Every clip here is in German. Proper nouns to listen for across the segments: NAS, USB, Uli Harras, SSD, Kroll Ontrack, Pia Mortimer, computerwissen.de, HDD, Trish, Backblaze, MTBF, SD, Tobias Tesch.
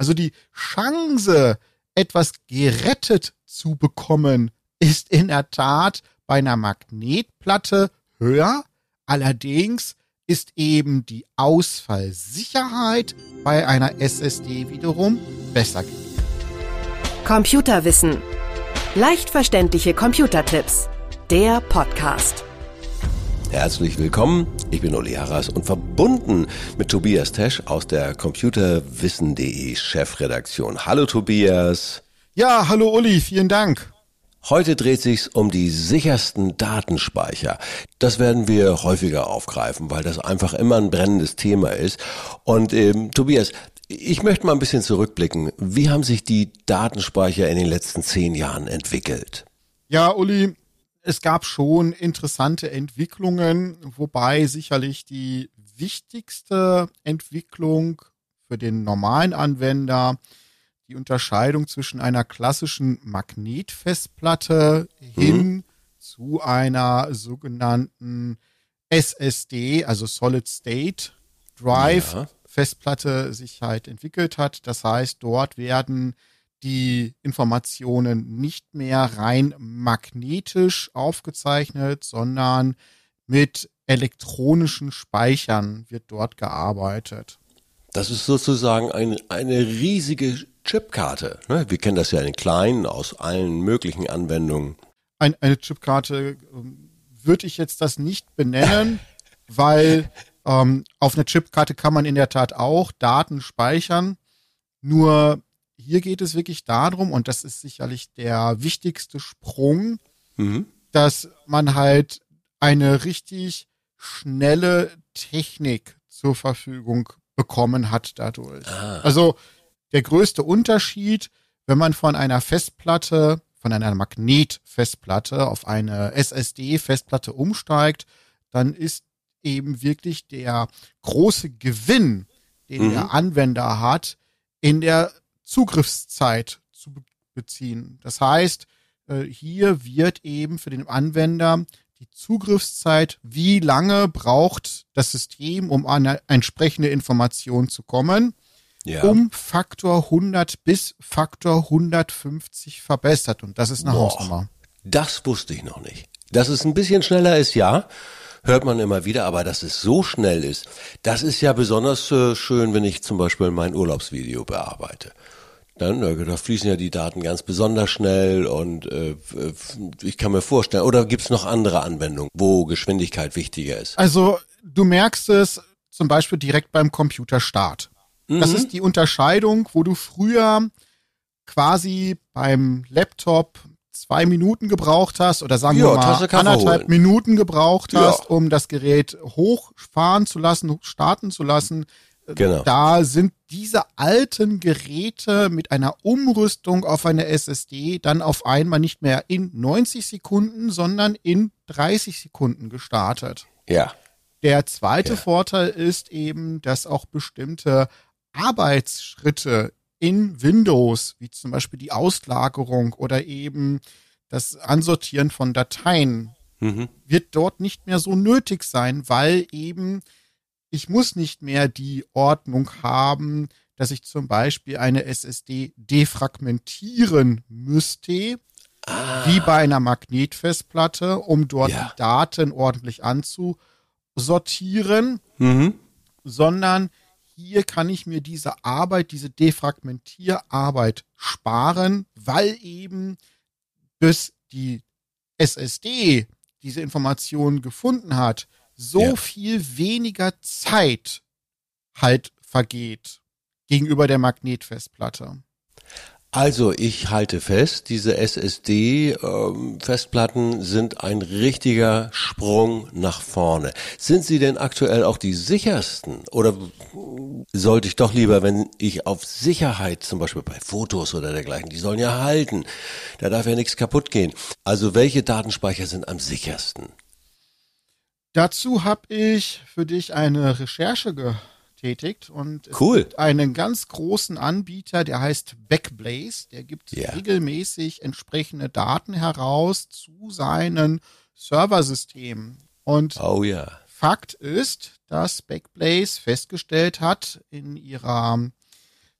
Also die Chance, etwas gerettet zu bekommen, ist in der Tat bei einer Magnetplatte höher. Allerdings ist eben die Ausfallsicherheit bei einer SSD wiederum besser gegeben. Computerwissen. Leicht verständliche Computertipps. Der Podcast. Herzlich willkommen, ich bin Uli Harras und verbunden mit Tobias Tesch aus der computerwissen.de Chefredaktion. Hallo Tobias. Ja, hallo Uli, vielen Dank. Heute dreht sich's um die sichersten Datenspeicher. Das werden wir häufiger aufgreifen, weil das einfach immer ein brennendes Thema ist. Und Tobias, ich möchte mal ein bisschen zurückblicken. Wie haben sich die Datenspeicher in den letzten 10 Jahren entwickelt? Ja, Uli, es gab schon interessante Entwicklungen, wobei sicherlich die wichtigste Entwicklung für den normalen Anwender die Unterscheidung zwischen einer klassischen Magnetfestplatte hin zu einer sogenannten SSD, also Solid State Drive Festplatte, sich halt entwickelt hat. Das heißt, dort werden die Informationen nicht mehr rein magnetisch aufgezeichnet, sondern mit elektronischen Speichern wird dort gearbeitet. Das ist sozusagen eine riesige Chipkarte, ne? Wir kennen das ja in kleinen aus allen möglichen Anwendungen. Eine Chipkarte würde ich jetzt das nicht benennen, weil auf einer Chipkarte kann man in der Tat auch Daten speichern, nur hier geht es wirklich darum, und das ist sicherlich der wichtigste Sprung, dass man halt eine richtig schnelle Technik zur Verfügung bekommen hat dadurch. Also der größte Unterschied, wenn man von einer Festplatte, von einer Magnetfestplatte auf eine SSD-Festplatte umsteigt, dann ist eben wirklich der große Gewinn, den der Anwender hat, in der Zugriffszeit zu beziehen. Das heißt, hier wird eben für den Anwender die Zugriffszeit, wie lange braucht das System, um an eine entsprechende Information zu kommen, um Faktor 100 bis Faktor 150 verbessert. Und das ist eine Hausnummer. Das wusste ich noch nicht. Dass es ein bisschen schneller ist, ja, hört man immer wieder, aber dass es so schnell ist, das ist ja besonders schön, wenn ich zum Beispiel mein Urlaubsvideo bearbeite. Dann, da fließen ja die Daten ganz besonders schnell und ich kann mir vorstellen, oder gibt es noch andere Anwendungen, wo Geschwindigkeit wichtiger ist? Also du merkst es zum Beispiel direkt beim Computerstart. Das ist die Unterscheidung, wo du früher quasi beim Laptop 2 Minuten gebraucht hast oder sagen wir mal 1,5 Minuten gebraucht hast, um das Gerät hochfahren zu lassen, starten zu lassen. Genau. Da sind diese alten Geräte mit einer Umrüstung auf eine SSD dann auf einmal nicht mehr in 90 Sekunden, sondern in 30 Sekunden gestartet. Ja. Der zweite Vorteil ist eben, dass auch bestimmte Arbeitsschritte in Windows, wie zum Beispiel die Auslagerung oder eben das Ansortieren von Dateien, wird dort nicht mehr so nötig sein, weil eben ich muss nicht mehr die Ordnung haben, dass ich zum Beispiel eine SSD defragmentieren müsste, wie bei einer Magnetfestplatte, um dort die Daten ordentlich anzusortieren, sondern hier kann ich mir diese Arbeit, diese Defragmentierarbeit sparen, weil eben bis die SSD diese Informationen gefunden hat, so viel weniger Zeit halt vergeht gegenüber der Magnetfestplatte. Also ich halte fest, diese SSD-Festplatten sind ein richtiger Sprung nach vorne. Sind sie denn aktuell auch die sichersten? Oder sollte ich doch lieber, wenn ich auf Sicherheit, zum Beispiel bei Fotos oder dergleichen, die sollen ja halten, da darf ja nichts kaputt gehen. Also welche Datenspeicher sind am sichersten? Dazu habe ich für dich eine Recherche getätigt und es gibt einen ganz großen Anbieter, der heißt Backblaze. Der gibt regelmäßig entsprechende Daten heraus zu seinen Serversystemen. Und Fakt ist, dass Backblaze festgestellt hat in ihrer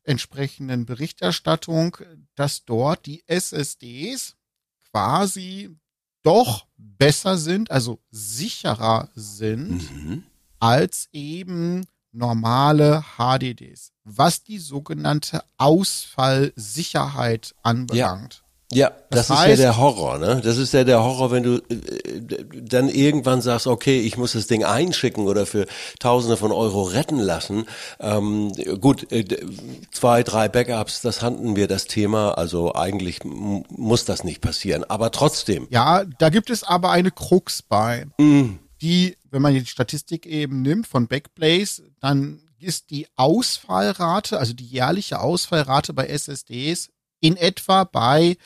entsprechenden Berichterstattung, dass dort die SSDs quasi doch besser sind, also sicherer sind, als eben normale HDDs, was die sogenannte Ausfallsicherheit anbelangt. Ja, das heißt, ist ja der Horror, ne? Das ist ja der Horror, wenn du dann irgendwann sagst, okay, ich muss das Ding einschicken oder für Tausende von Euro retten lassen. Gut, 2, 3 Backups, das hatten wir, das Thema. Also eigentlich muss das nicht passieren, aber trotzdem. Ja, da gibt es aber eine Krux bei, die, wenn man die Statistik eben nimmt von Backblaze, dann ist die Ausfallrate, also die jährliche Ausfallrate bei SSDs in etwa bei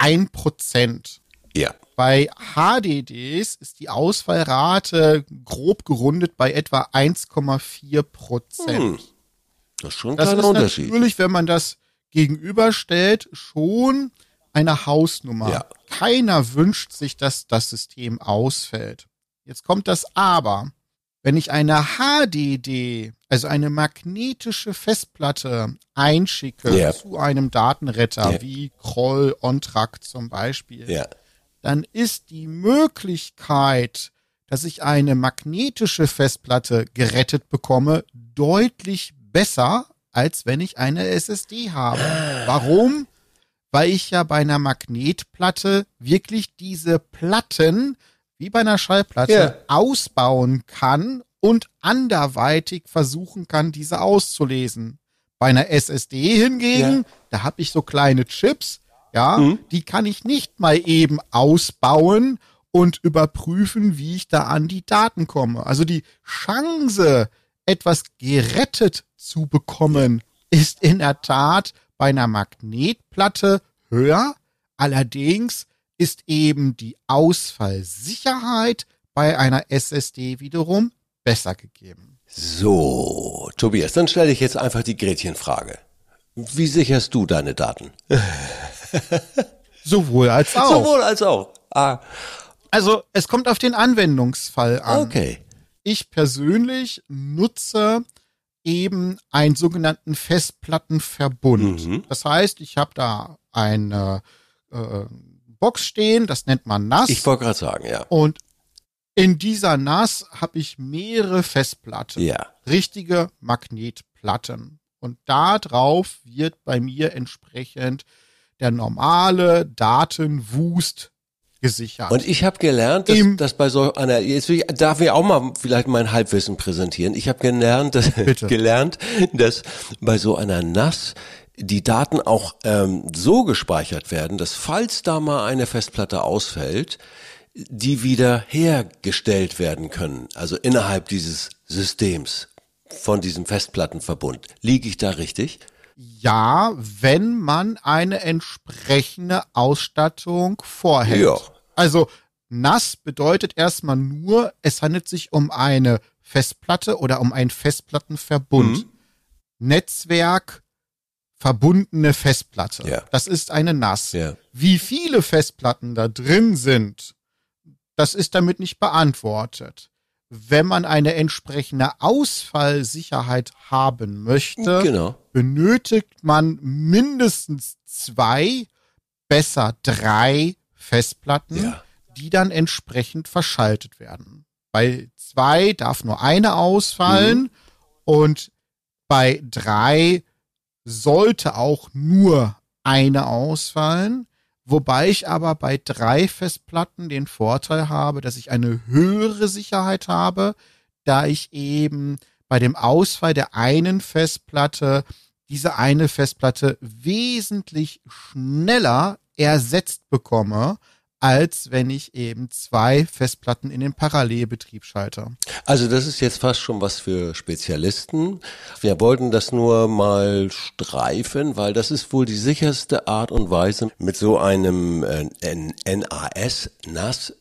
1%. Ja. Bei HDDs ist die Ausfallrate grob gerundet bei etwa 1,4%. Das ist schon ein kleiner Unterschied. Das ist natürlich, wenn man das gegenüberstellt, schon eine Hausnummer. Ja. Keiner wünscht sich, dass das System ausfällt. Jetzt kommt das Aber. Wenn ich eine HDD, also eine magnetische Festplatte, einschicke zu einem Datenretter wie Kroll Ontrack zum Beispiel, dann ist die Möglichkeit, dass ich eine magnetische Festplatte gerettet bekomme, deutlich besser, als wenn ich eine SSD habe. Warum? Weil ich ja bei einer Magnetplatte wirklich diese Platten wie bei einer Schallplatte ausbauen kann und anderweitig versuchen kann, diese auszulesen. Bei einer SSD hingegen, da habe ich so kleine Chips, die kann ich nicht mal eben ausbauen und überprüfen, wie ich da an die Daten komme. Also die Chance, etwas gerettet zu bekommen, ist in der Tat bei einer Magnetplatte höher. Allerdings ist eben die Ausfallsicherheit bei einer SSD wiederum besser gegeben. So, Tobias, dann stelle ich jetzt einfach die Gretchenfrage. Wie sicherst du deine Daten? Sowohl als auch. Sowohl als auch. Ah. Also es kommt auf den Anwendungsfall an. Okay. Ich persönlich nutze eben einen sogenannten Festplattenverbund. Das heißt, ich habe da eine Box stehen, das nennt man NAS. Ich wollte gerade sagen, ja. Und in dieser NAS habe ich mehrere Festplatten, richtige Magnetplatten. Und da drauf wird bei mir entsprechend der normale Datenwust gesichert. Und ich habe gelernt, dass bei so einer, jetzt darf ich auch mal vielleicht mein Halbwissen präsentieren. Ich habe gelernt, dass bei so einer NAS die Daten auch so gespeichert werden, dass falls da mal eine Festplatte ausfällt, die wieder hergestellt werden können. Also innerhalb dieses Systems von diesem Festplattenverbund. Liege ich da richtig? Ja, wenn man eine entsprechende Ausstattung vorhält. Ja. Also NAS bedeutet erstmal nur, es handelt sich um eine Festplatte oder um einen Festplattenverbund. Netzwerk, verbundene Festplatte. Das ist eine NAS. Wie viele Festplatten da drin sind, das ist damit nicht beantwortet. Wenn man eine entsprechende Ausfallsicherheit haben möchte, benötigt man mindestens 2, besser 3 Festplatten, die dann entsprechend verschaltet werden. Bei 2 darf nur eine ausfallen und bei 3 sollte auch nur eine ausfallen, wobei ich aber bei 3 Festplatten den Vorteil habe, dass ich eine höhere Sicherheit habe, da ich eben bei dem Ausfall der einen Festplatte diese eine Festplatte wesentlich schneller ersetzt bekomme, als wenn ich eben 2 Festplatten in den Parallelbetrieb schalte. Also das ist jetzt fast schon was für Spezialisten. Wir wollten das nur mal streifen, weil das ist wohl die sicherste Art und Weise, mit so einem NAS,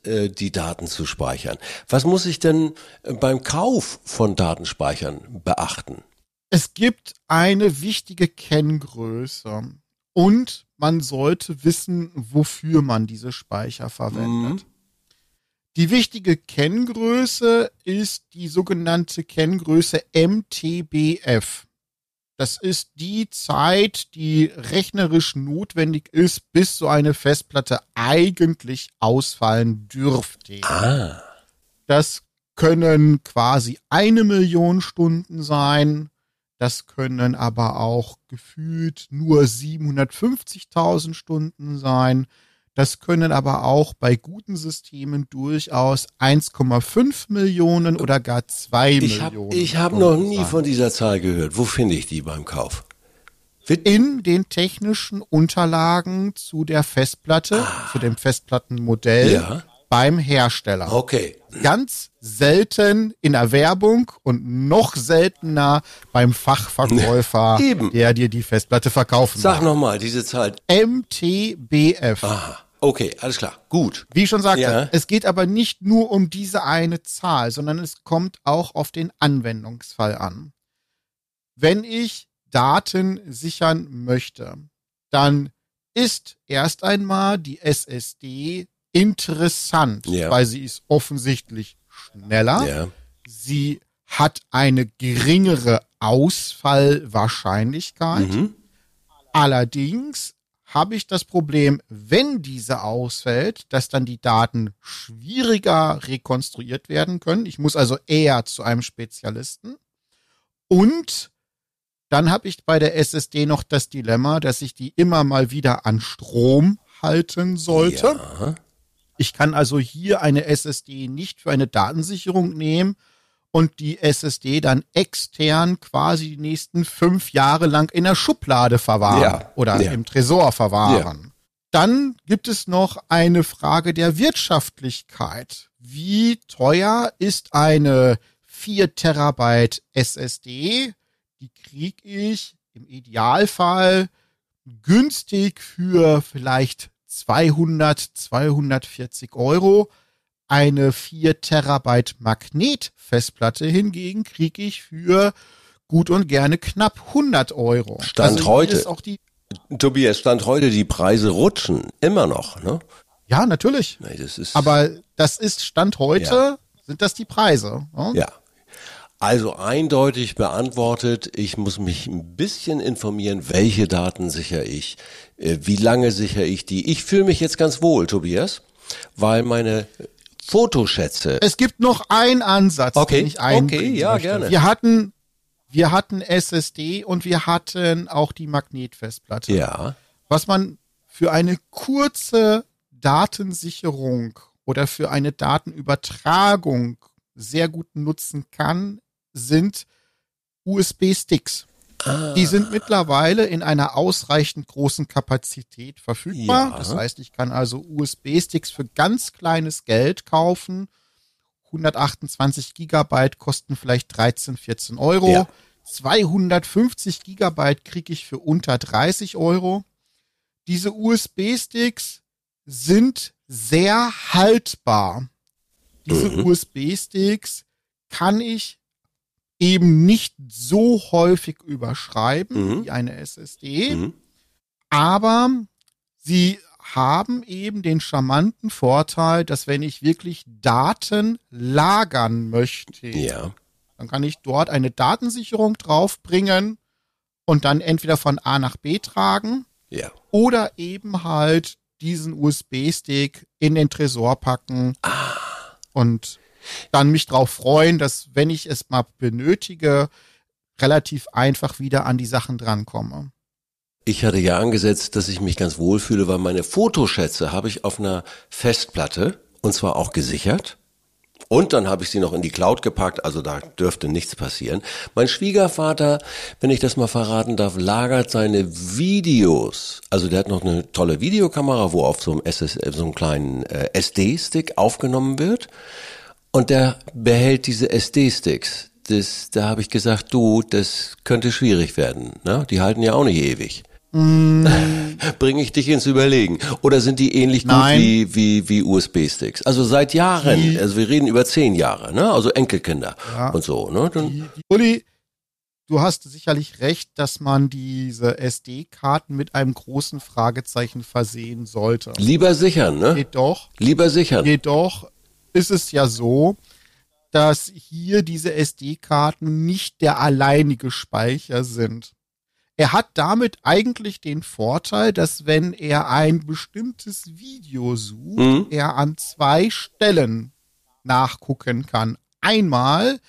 die Daten zu speichern. Was muss ich denn beim Kauf von Datenspeichern beachten? Es gibt eine wichtige Kenngröße und man sollte wissen, wofür man diese Speicher verwendet. Die wichtige Kenngröße ist die sogenannte Kenngröße MTBF. Das ist die Zeit, die rechnerisch notwendig ist, bis so eine Festplatte eigentlich ausfallen dürfte. Ah. Das können quasi 1 Million Stunden sein. Das können aber auch gefühlt nur 750.000 Stunden sein. Das können aber auch bei guten Systemen durchaus 1,5 Millionen oder gar 2 Millionen. Ich habe noch nie von dieser Zahl gehört. Wo finde ich die beim Kauf? In den technischen Unterlagen zu der Festplatte, zu dem Festplattenmodell beim Hersteller. Okay. Ganz selten in der Werbung und noch seltener beim Fachverkäufer, der dir die Festplatte verkaufen will. Sag nochmal diese Zahl. MTBF. Aha. Okay, alles klar. Gut. Wie ich schon sagte, es geht aber nicht nur um diese eine Zahl, sondern es kommt auch auf den Anwendungsfall an. Wenn ich Daten sichern möchte, dann ist erst einmal die SSD interessant, weil sie ist offensichtlich schneller. Sie hat eine geringere Ausfallwahrscheinlichkeit. Allerdings habe ich das Problem, wenn diese ausfällt, dass dann die Daten schwieriger rekonstruiert werden können. Ich muss also eher zu einem Spezialisten. Und dann habe ich bei der SSD noch das Dilemma, dass ich die immer mal wieder an Strom halten sollte. Ich kann also hier eine SSD nicht für eine Datensicherung nehmen und die SSD dann extern quasi die nächsten 5 Jahre lang in der Schublade verwahren oder im Tresor verwahren. Dann gibt es noch eine Frage der Wirtschaftlichkeit. Wie teuer ist eine 4 Terabyte SSD? Die kriege ich im Idealfall günstig für vielleicht 200, 240 Euro. Eine 4 Terabyte Magnetfestplatte hingegen kriege ich für gut und gerne knapp 100 Euro. Stand heute, Tobias, Stand heute, die Preise rutschen immer noch, ne? Ja, natürlich. Nee, das ist, aber das ist Stand heute, sind das die Preise. Ne? Ja. Also eindeutig beantwortet, ich muss mich ein bisschen informieren, welche Daten sichere ich, wie lange sichere ich die. Ich fühle mich jetzt ganz wohl, Tobias, weil meine Fotoschätze... Es gibt noch einen Ansatz, den ich einbringen möchte. Gerne. Wir hatten SSD und wir hatten auch die Magnetfestplatte. Ja. Was man für eine kurze Datensicherung oder für eine Datenübertragung sehr gut nutzen kann, sind USB-Sticks. Die sind mittlerweile in einer ausreichend großen Kapazität verfügbar. Ja. Das heißt, ich kann also USB-Sticks für ganz kleines Geld kaufen. 128 Gigabyte kosten vielleicht 13, 14 Euro. Ja. 250 Gigabyte kriege ich für unter 30 Euro. Diese USB-Sticks sind sehr haltbar. Diese USB-Sticks kann ich eben nicht so häufig überschreiben wie eine SSD, aber sie haben eben den charmanten Vorteil, dass wenn ich wirklich Daten lagern möchte, dann kann ich dort eine Datensicherung draufbringen und dann entweder von A nach B tragen oder eben halt diesen USB-Stick in den Tresor packen. Und dann mich darauf freuen, dass, wenn ich es mal benötige, relativ einfach wieder an die Sachen drankomme. Ich hatte ja angesetzt, dass ich mich ganz wohl fühle, weil meine Fotoschätze habe ich auf einer Festplatte und zwar auch gesichert. Und dann habe ich sie noch in die Cloud gepackt, also da dürfte nichts passieren. Mein Schwiegervater, wenn ich das mal verraten darf, lagert seine Videos. Also der hat noch eine tolle Videokamera, wo auf so einem kleinen SD-Stick aufgenommen wird. Und der behält diese SD-Sticks. Da habe ich gesagt, du, das könnte schwierig werden. Ne? Die halten ja auch nicht ewig. Bringe ich dich ins Überlegen? Oder sind die ähnlich gut wie USB-Sticks? Also seit Jahren, also wir reden über 10 Jahre, ne? Also Enkelkinder und so. Ne? Uli, du hast sicherlich recht, dass man diese SD-Karten mit einem großen Fragezeichen versehen sollte. Lieber sichern, ne? Jedoch ist es ja so, dass hier diese SD-Karten nicht der alleinige Speicher sind. Er hat damit eigentlich den Vorteil, dass wenn er ein bestimmtes Video sucht, er an zwei Stellen nachgucken kann. Einmal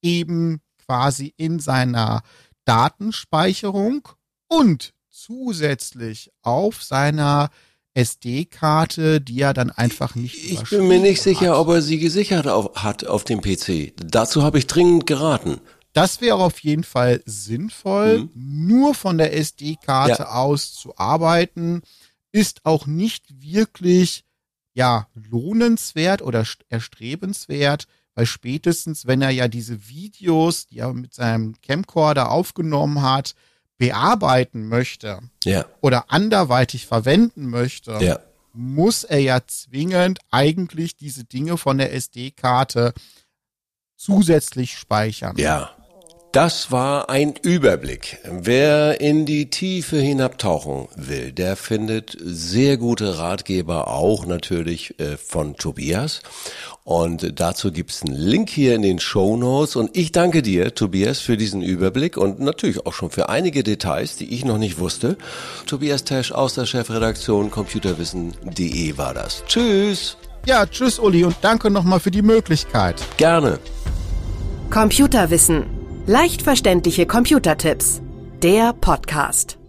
eben quasi in seiner Datenspeicherung und zusätzlich auf seiner SD-Karte, die er dann einfach nicht überschrieben hat. Ich bin mir nicht sicher, ob er sie gesichert hat auf dem PC. Dazu habe ich dringend geraten. Das wäre auf jeden Fall sinnvoll, nur von der SD-Karte aus zu arbeiten, ist auch nicht wirklich lohnenswert oder erstrebenswert, weil spätestens, wenn er ja diese Videos, die er mit seinem Camcorder aufgenommen hat, bearbeiten möchte oder anderweitig verwenden möchte, muss er ja zwingend eigentlich diese Dinge von der SD-Karte zusätzlich speichern. Ja, das war ein Überblick. Wer in die Tiefe hinabtauchen will, der findet sehr gute Ratgeber, auch natürlich von Tobias. Und dazu gibt's einen Link hier in den Shownotes. Und ich danke dir, Tobias, für diesen Überblick und natürlich auch schon für einige Details, die ich noch nicht wusste. Tobias Tesch aus der Chefredaktion computerwissen.de war das. Tschüss! Ja, tschüss Uli und danke nochmal für die Möglichkeit. Gerne. Computerwissen. Leicht verständliche Computertipps. Der Podcast.